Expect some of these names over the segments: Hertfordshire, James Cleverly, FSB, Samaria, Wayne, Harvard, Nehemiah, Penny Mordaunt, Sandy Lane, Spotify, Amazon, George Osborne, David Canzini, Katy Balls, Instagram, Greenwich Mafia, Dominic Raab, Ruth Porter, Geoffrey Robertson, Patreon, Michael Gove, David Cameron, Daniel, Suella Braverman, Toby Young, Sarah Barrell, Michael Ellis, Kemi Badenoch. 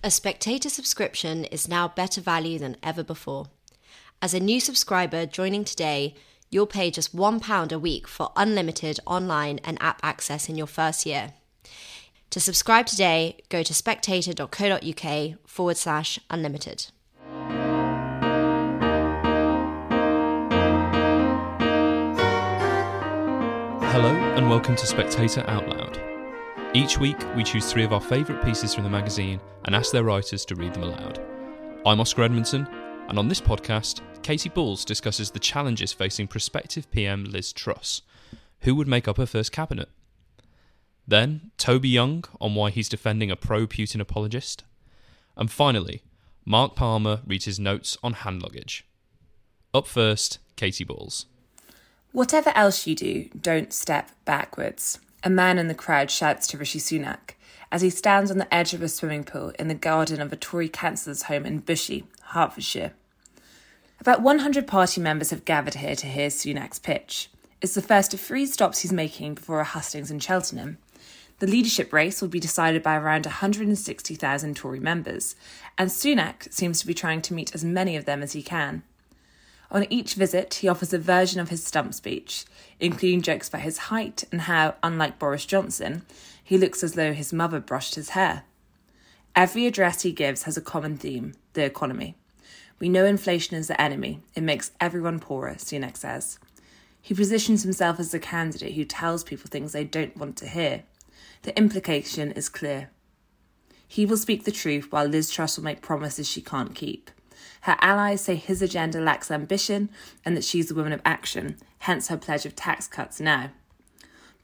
A Spectator subscription is now better value than ever before. As a new subscriber joining today, you'll pay just £1 a week for unlimited online and app access in your first year. To subscribe today, go to spectator.co.uk/unlimited. Hello and welcome to Spectator Out Loud. Each week, we choose three of our favourite pieces from the magazine and ask their writers to read them aloud. I'm Oscar Edmondson, and on this podcast, Katy Balls discusses the challenges facing prospective PM Liz Truss. Who would make up her first cabinet? Then, Toby Young on why he's defending a pro-Putin apologist. And finally, Mark Palmer reads his notes on hand luggage. Up first, Katy Balls. Whatever else you do, don't step backwards. A man in the crowd shouts to Rishi Sunak as he stands on the edge of a swimming pool in the garden of a Tory councillor's home in Bushey, Hertfordshire. About 100 party members have gathered here to hear Sunak's pitch. It's the first of three stops he's making before a hustings in Cheltenham. The leadership race will be decided by around 160,000 Tory members, and Sunak seems to be trying to meet as many of them as he can. On each visit, he offers a version of his stump speech, including jokes about his height and how, unlike Boris Johnson, he looks as though his mother brushed his hair. Every address he gives has a common theme, the economy. We know inflation is the enemy. It makes everyone poorer, Sunak says. He positions himself as the candidate who tells people things they don't want to hear. The implication is clear. He will speak the truth while Liz Truss will make promises she can't keep. Her allies say his agenda lacks ambition and that she's the woman of action, hence her pledge of tax cuts now.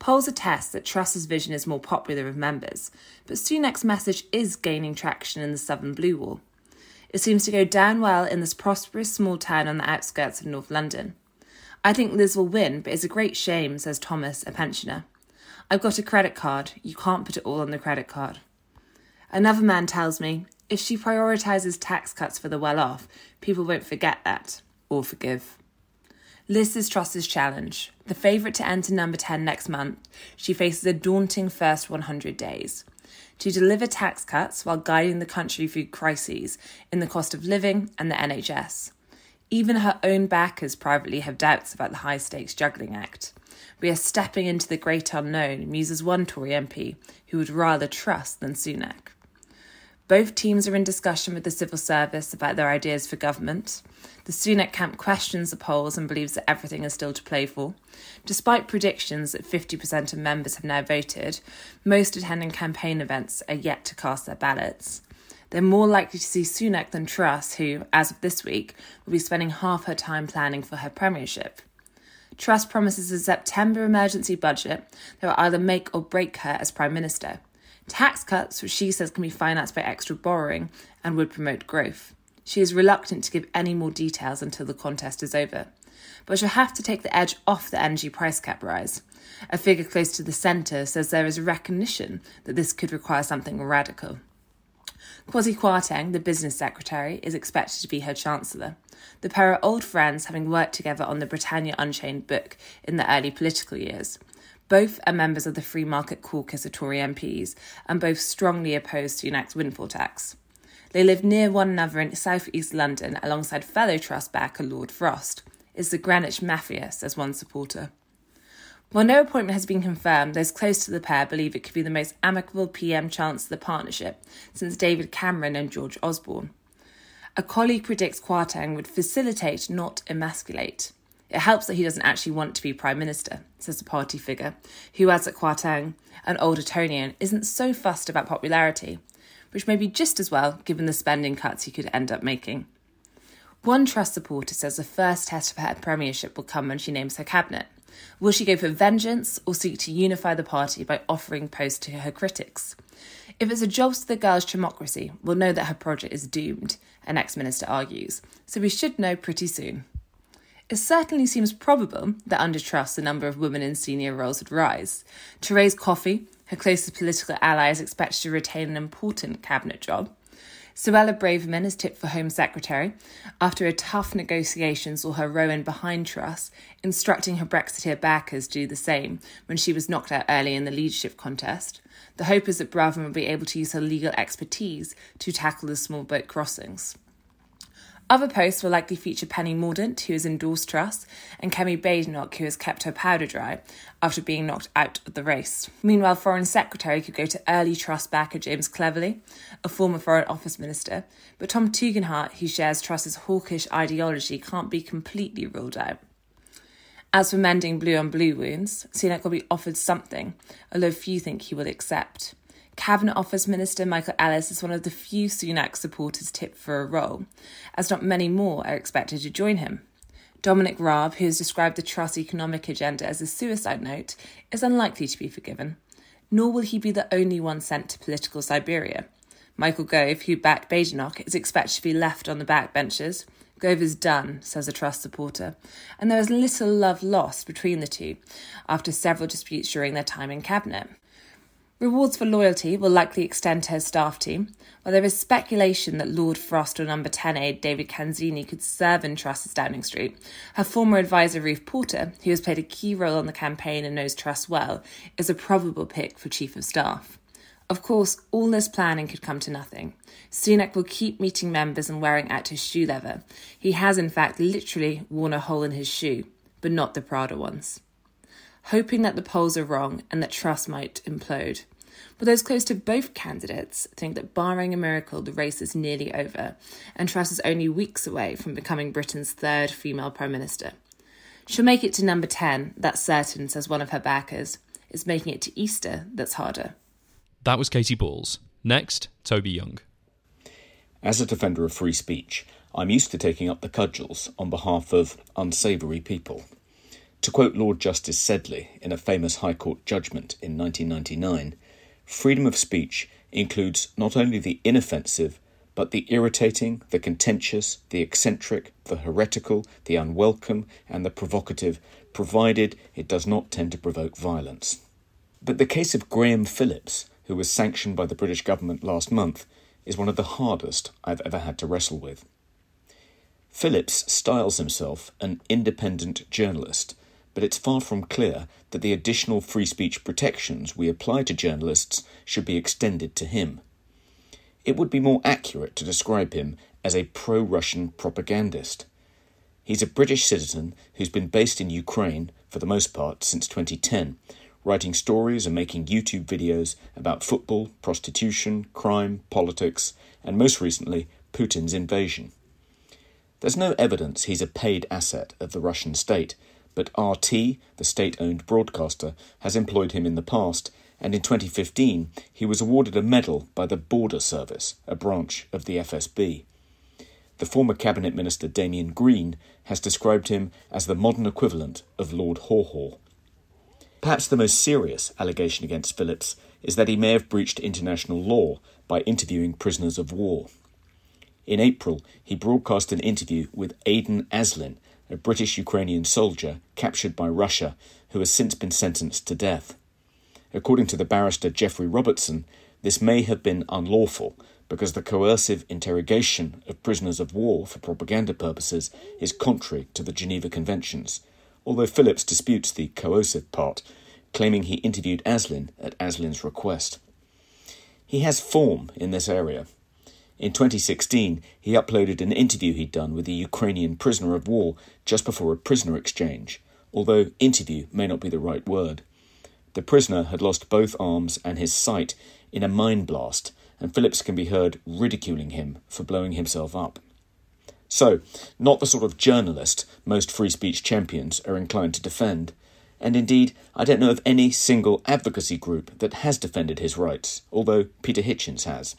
Polls attest that Truss's vision is more popular with members, but Sunak's message is gaining traction in the Southern Blue Wall. It seems to go down well in this prosperous small town on the outskirts of North London. I think Liz will win, but it's a great shame, says Thomas, a pensioner. I've got a credit card. You can't put it all on the credit card. Another man tells me, if she prioritises tax cuts for the well-off, people won't forget that, or forgive. Liz is Truss's challenge. The favourite to enter number 10 next month, she faces a daunting first 100 days. To deliver tax cuts while guiding the country through crises in the cost of living and the NHS. Even her own backers privately have doubts about the high-stakes juggling act. We are stepping into the great unknown, muses one Tory MP, who would rather Truss than Sunak. Both teams are in discussion with the civil service about their ideas for government. The Sunak camp questions the polls and believes that everything is still to play for. Despite predictions that 50% of members have now voted, most attending campaign events are yet to cast their ballots. They're more likely to see Sunak than Truss, who, as of this week, will be spending half her time planning for her premiership. Truss promises a September emergency budget that will either make or break her as Prime Minister. Tax cuts, which she says can be financed by extra borrowing and would promote growth. She is reluctant to give any more details until the contest is over. But she'll have to take the edge off the energy price cap rise. A figure close to the centre says there is a recognition that this could require something radical. Kwasi Kwarteng, the business secretary, is expected to be her chancellor. The pair are old friends, having worked together on the Britannia Unchained book in the early political years. Both are members of the Free Market Caucus of Tory MPs, and both strongly oppose Sunak's windfall tax. They live near one another in south-east London alongside fellow Truss backer Lord Frost. It's the Greenwich Mafia, says one supporter. While no appointment has been confirmed, those close to the pair believe it could be the most amicable PM-Chancellor partnership since David Cameron and George Osborne. A colleague predicts Kwarteng would facilitate, not emasculate. It helps that he doesn't actually want to be Prime Minister, says the party figure, who adds that Kwarteng, an old Etonian, isn't so fussed about popularity, which may be just as well given the spending cuts he could end up making. One Truss supporter says the first test of her premiership will come when she names her cabinet. Will she go for vengeance or seek to unify the party by offering posts to her critics? If it's a jobs to the girls' democracy, we'll know that her project is doomed, an ex-minister argues, so we should know pretty soon. It certainly seems probable that under Truss the number of women in senior roles would rise. Therese Coffey, her closest political ally, is expected to retain an important cabinet job. Suella Braverman is tipped for Home Secretary after a tough negotiation saw her row in behind Truss, instructing her Brexiteer backers do the same when she was knocked out early in the leadership contest. The hope is that Braverman will be able to use her legal expertise to tackle the small boat crossings. Other posts will likely feature Penny Mordaunt, who has endorsed Truss, and Kemi Badenoch, who has kept her powder dry after being knocked out of the race. Meanwhile, Foreign Secretary could go to early Truss backer James Cleverly, a former Foreign Office Minister, but Tom Tugendhat, who shares Truss's hawkish ideology, can't be completely ruled out. As for mending blue-on-blue wounds, Sunak will be offered something, although few think he will accept. Cabinet Office Minister Michael Ellis is one of the few Sunak supporters tipped for a role, as not many more are expected to join him. Dominic Raab, who has described the Truss economic agenda as a suicide note, is unlikely to be forgiven, nor will he be the only one sent to political Siberia. Michael Gove, who backed Badenoch, is expected to be left on the backbenches. Gove is done, says a Truss supporter, and there is little love lost between the two after several disputes during their time in Cabinet. Rewards for loyalty will likely extend to her staff team, while there is speculation that Lord Frost or Number 10 aide David Canzini could serve in Truss's Downing Street. Her former advisor Ruth Porter, who has played a key role on the campaign and knows Truss well, is a probable pick for Chief of Staff. Of course, all this planning could come to nothing. Sunak will keep meeting members and wearing out his shoe leather. He has, in fact, literally worn a hole in his shoe, but not the Prada ones. Hoping that the polls are wrong and that Truss might implode. But those close to both candidates think that, barring a miracle, the race is nearly over and Truss is only weeks away from becoming Britain's third female Prime Minister. She'll make it to number 10, that's certain, says one of her backers. It's making it to Easter that's harder. That was Katy Balls. Next, Toby Young. As a defender of free speech, I'm used to taking up the cudgels on behalf of unsavoury people. To quote Lord Justice Sedley in a famous High Court judgment in 1999, freedom of speech includes not only the inoffensive, but the irritating, the contentious, the eccentric, the heretical, the unwelcome, and the provocative, provided it does not tend to provoke violence. But the case of Graham Phillips, who was sanctioned by the British government last month, is one of the hardest I've ever had to wrestle with. Phillips styles himself an independent journalist, but it's far from clear that the additional free speech protections we apply to journalists should be extended to him. It would be more accurate to describe him as a pro-Russian propagandist. He's a British citizen who's been based in Ukraine, for the most part, since 2010, writing stories and making YouTube videos about football, prostitution, crime, politics, and most recently, Putin's invasion. There's no evidence he's a paid asset of the Russian state, but RT, the state-owned broadcaster, has employed him in the past, and in 2015 he was awarded a medal by the Border Service, a branch of the FSB. The former Cabinet Minister Damian Green has described him as the modern equivalent of Lord Haw-Haw. Perhaps the most serious allegation against Phillips is that he may have breached international law by interviewing prisoners of war. In April, he broadcast an interview with Aidan Aslin, a British-Ukrainian soldier captured by Russia, who has since been sentenced to death. According to the barrister Geoffrey Robertson, this may have been unlawful because the coercive interrogation of prisoners of war for propaganda purposes is contrary to the Geneva Conventions, although Phillips disputes the coercive part, claiming he interviewed Aslin at Aslin's request. He has form in this area. In 2016, he uploaded an interview he'd done with a Ukrainian prisoner of war just before a prisoner exchange, although interview may not be the right word. The prisoner had lost both arms and his sight in a mine blast, and Phillips can be heard ridiculing him for blowing himself up. So, not the sort of journalist most free speech champions are inclined to defend, and indeed, I don't know of any single advocacy group that has defended his rights, although Peter Hitchens has.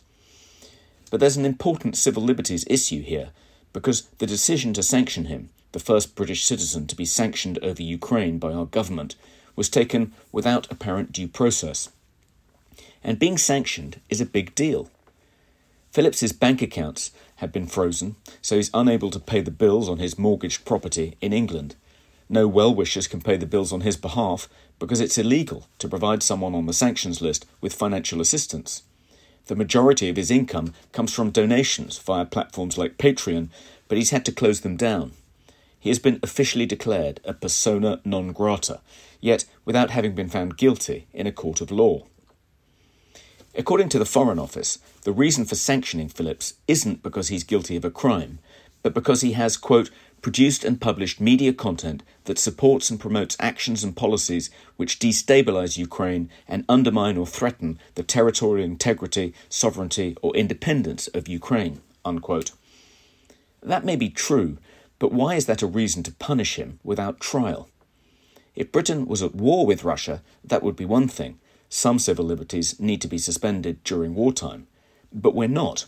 But there's an important civil liberties issue here, because the decision to sanction him, the first British citizen to be sanctioned over Ukraine by our government, was taken without apparent due process. And being sanctioned is a big deal. Phillips's bank accounts had been frozen, so he's unable to pay the bills on his mortgaged property in England. No well-wishers can pay the bills on his behalf because it's illegal to provide someone on the sanctions list with financial assistance. The majority of his income comes from donations via platforms like Patreon, but he's had to close them down. He has been officially declared a persona non grata, yet without having been found guilty in a court of law. According to the Foreign Office, the reason for sanctioning Phillips isn't because he's guilty of a crime, but because he has, quote, produced and published media content that supports and promotes actions and policies which destabilise Ukraine and undermine or threaten the territorial integrity, sovereignty or independence of Ukraine, unquote. That may be true, but why is that a reason to punish him without trial? If Britain was at war with Russia, that would be one thing. Some civil liberties need to be suspended during wartime. But we're not.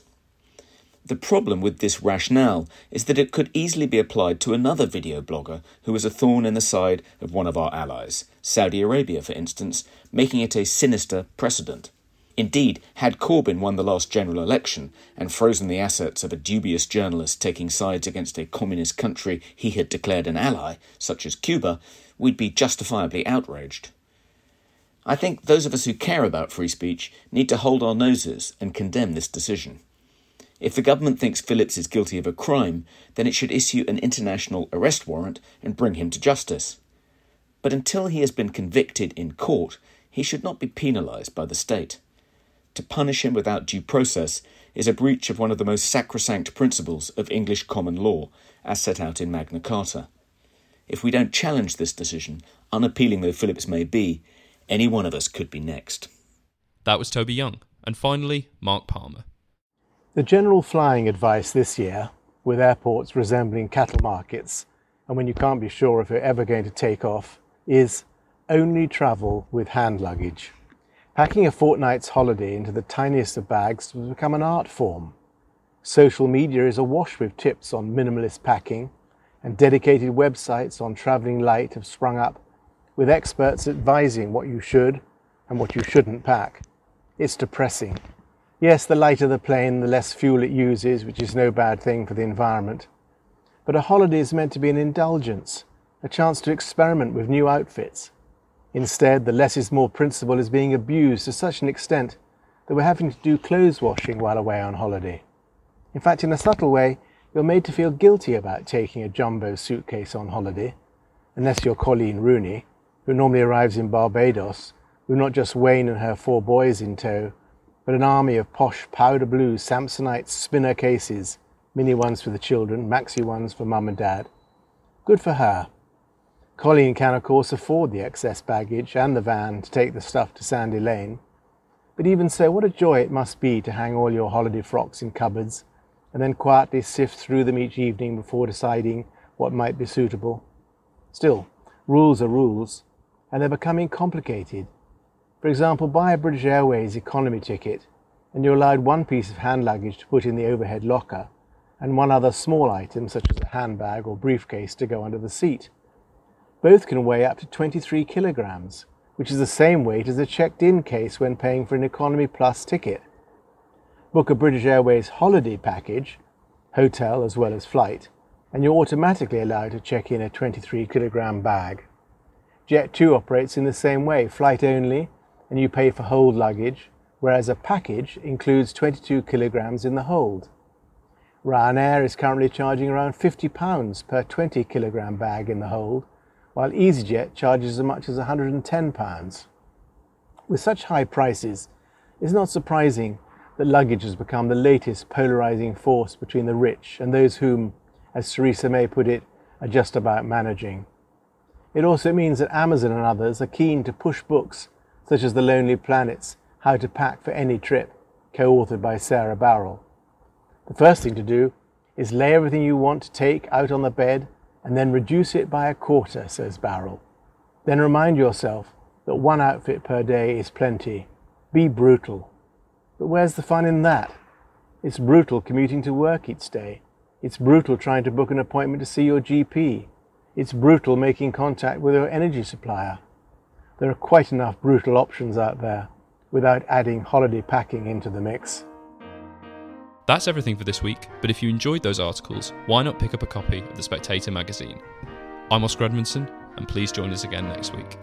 The problem with this rationale is that it could easily be applied to another video blogger who is a thorn in the side of one of our allies, Saudi Arabia, for instance, making it a sinister precedent. Indeed, had Corbyn won the last general election and frozen the assets of a dubious journalist taking sides against a communist country he had declared an ally, such as Cuba, we'd be justifiably outraged. I think those of us who care about free speech need to hold our noses and condemn this decision. If the government thinks Phillips is guilty of a crime, then it should issue an international arrest warrant and bring him to justice. But until he has been convicted in court, he should not be penalised by the state. To punish him without due process is a breach of one of the most sacrosanct principles of English common law, as set out in Magna Carta. If we don't challenge this decision, unappealing though Phillips may be, any one of us could be next. That was Toby Young. And finally, Mark Palmer. The general flying advice this year, with airports resembling cattle markets, and when you can't be sure if you're ever going to take off, is only travel with hand luggage. Packing a fortnight's holiday into the tiniest of bags has become an art form. Social media is awash with tips on minimalist packing, and dedicated websites on travelling light have sprung up, with experts advising what you should and what you shouldn't pack. It's depressing. Yes, the lighter the plane, the less fuel it uses, which is no bad thing for the environment. But a holiday is meant to be an indulgence, a chance to experiment with new outfits. Instead, the less is more principle is being abused to such an extent that we're having to do clothes washing while away on holiday. In fact, in a subtle way, you're made to feel guilty about taking a jumbo suitcase on holiday, unless you're Colleen Rooney, who normally arrives in Barbados with not just Wayne and her four boys in tow, but an army of posh powder blue Samsonite spinner cases, mini ones for the children, maxi ones for mum and dad. Good for her. Colleen can, of course, afford the excess baggage and the van to take the stuff to Sandy Lane. But even so, what a joy it must be to hang all your holiday frocks in cupboards and then quietly sift through them each evening before deciding what might be suitable. Still, rules are rules, and they're becoming complicated. For example, buy a British Airways economy ticket and you're allowed one piece of hand luggage to put in the overhead locker and one other small item, such as a handbag or briefcase, to go under the seat. Both can weigh up to 23 kilograms, which is the same weight as a checked-in case when paying for an Economy Plus ticket. Book a British Airways holiday package, hotel as well as flight, and you're automatically allowed to check in a 23 kilogram bag. Jet2 operates in the same way, flight only, and you pay for hold luggage, whereas a package includes 22 kilograms in the hold. Ryanair is currently charging around £50 per 20 kilogram bag in the hold, while EasyJet charges as much as £110. With such high prices, it's not surprising that luggage has become the latest polarising force between the rich and those whom, as Theresa May put it, are just about managing. It also means that Amazon and others are keen to push books such as The Lonely Planet's How to Pack for Any Trip, co-authored by Sarah Barrell. The first thing to do is lay everything you want to take out on the bed and then reduce it by a quarter, says Barrell. Then remind yourself that one outfit per day is plenty. Be brutal. But where's the fun in that? It's brutal commuting to work each day. It's brutal trying to book an appointment to see your GP. It's brutal making contact with your energy supplier. There are quite enough brutal options out there without adding holiday packing into the mix. That's everything for this week, but if you enjoyed those articles, why not pick up a copy of the Spectator magazine? I'm Oscar Edmondson, and please join us again next week.